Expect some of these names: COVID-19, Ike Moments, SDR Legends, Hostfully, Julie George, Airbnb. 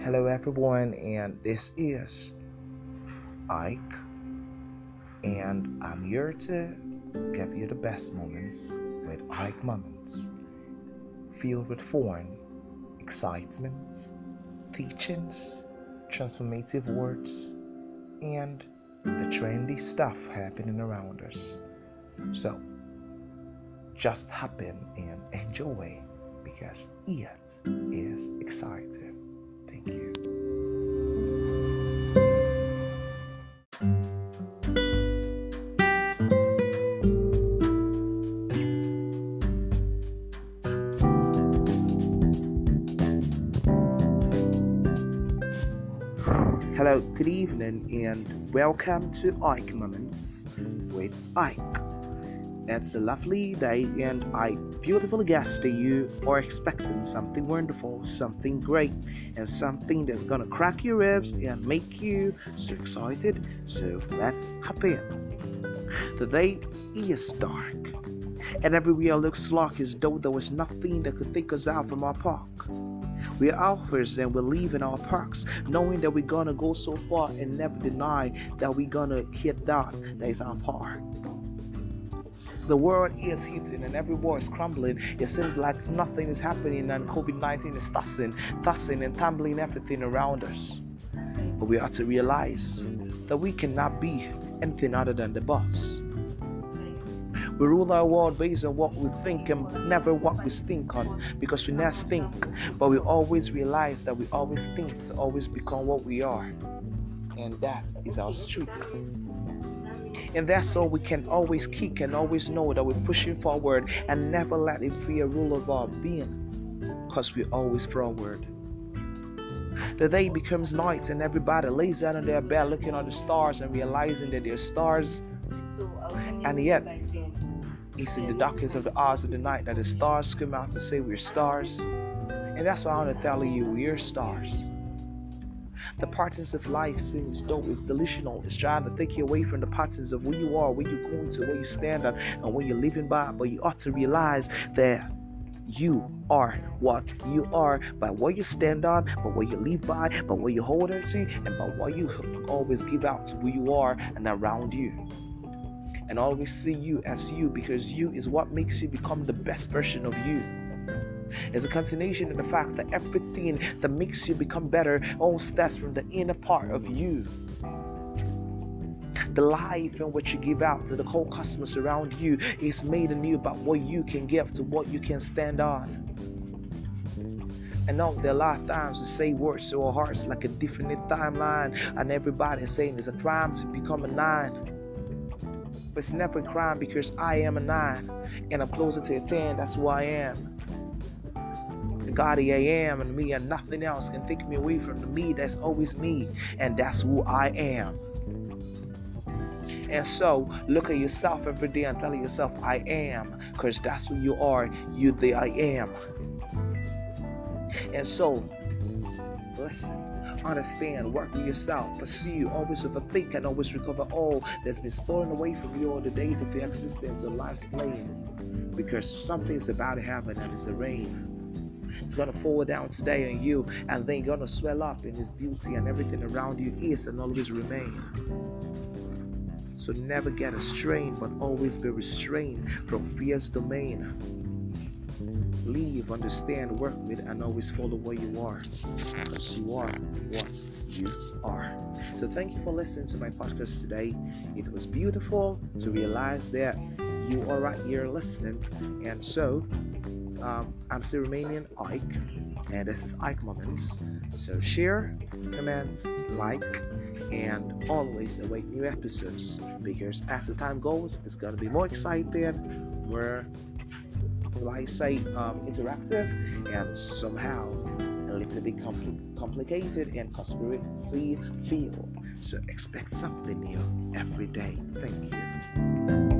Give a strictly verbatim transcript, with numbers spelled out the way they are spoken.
Hello everyone, and this is Ike, and I'm here to give you the best moments with Ike Moments, filled with fun, excitement, teachings, transformative words, and the trendy stuff happening around us. So just hop in and enjoy, because it is exciting. Thank you. Hello, good evening, and welcome to Ike Moments with Ike. It's a lovely day, and I beautifully guess that you are expecting something wonderful, something great, and something that's gonna crack your ribs and make you so excited. So let's hop in. The day is dark, and everywhere looks like as though there was nothing that could take us out from our park. We're alphas, and we're leaving our parks, knowing that we're gonna go so far and never deny that we're gonna hit that. That is our park. The world is hitting and every war is crumbling. It seems like nothing is happening, and covid nineteen is tossing, tossing and tumbling everything around us. But we ought to realize that we cannot be anything other than the boss. We rule our world based on what we think and never what we think on, because we never think, but we always realize that we always think to always become what we are, and that is our streak. And that's all we can always kick and always know that we're pushing forward and never letting fear rule of our being, because we're always forward. The day becomes night, and everybody lays down on their bed looking at the stars and realizing that they're stars, and yet it's in the darkest of the hours of the night that the stars come out to say we're stars. And that's why I want to tell you, we're stars. The patterns of life seems though it's delusional. It's trying to take you away from the patterns of where you are, where you're going to, where you stand at, and where you're living by. But you ought to realize that you are what you are by what you stand on, by what you live by, by what you hold on to, and by what you always give out to where you are and around you. And always see you as you, because you is what makes you become the best version of you. It's a continuation of the fact that everything that makes you become better all starts from the inner part of you. The life and what you give out to the whole cosmos around you is made anew about what you can give to what you can stand on. And now there are a lot of times we say words to our hearts like a definite timeline, and everybody is saying it's a crime to become a nine. It's never a crime, because I am a nine and I'm closer to a ten. That's who I am. The God I am and me, and nothing else can take me away from the me that's always me, and that's who I am. And so look at yourself every day and tell yourself I am, because that's who you are. You the I am. And so listen, understand, work with yourself, pursue, always overthink, and always recover all that's been stolen away from you all the days of your existence or life's playing, because something is about to happen, and it's a rain. It's gonna fall down today on you, and then gonna swell up in its beauty, and everything around you is and always remain. So never get restrained, but always be restrained from fear's domain. Leave, understand, work with, and always follow where you are, because you are what you are. So thank you for listening to my podcast today. It was beautiful to realize that you are right here listening. And so um, I'm still remaining Ike, and this is Ike Moments. So share, comment, like, and always await new episodes, because as the time goes, it's going to be more exciting, more, I say, um, interactive, and somehow a little bit compl- complicated and conspiracy field. So expect something new every day. Thank you.